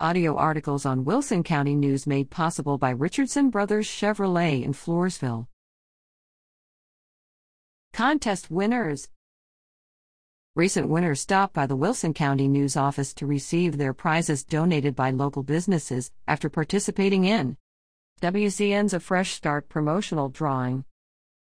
Audio articles on Wilson County News made possible by Richardson Brothers Chevrolet in Floresville. Contest winners. Recent winners stopped by the Wilson County News office to receive their prizes donated by local businesses after participating in WCN's A Fresh Start promotional drawing.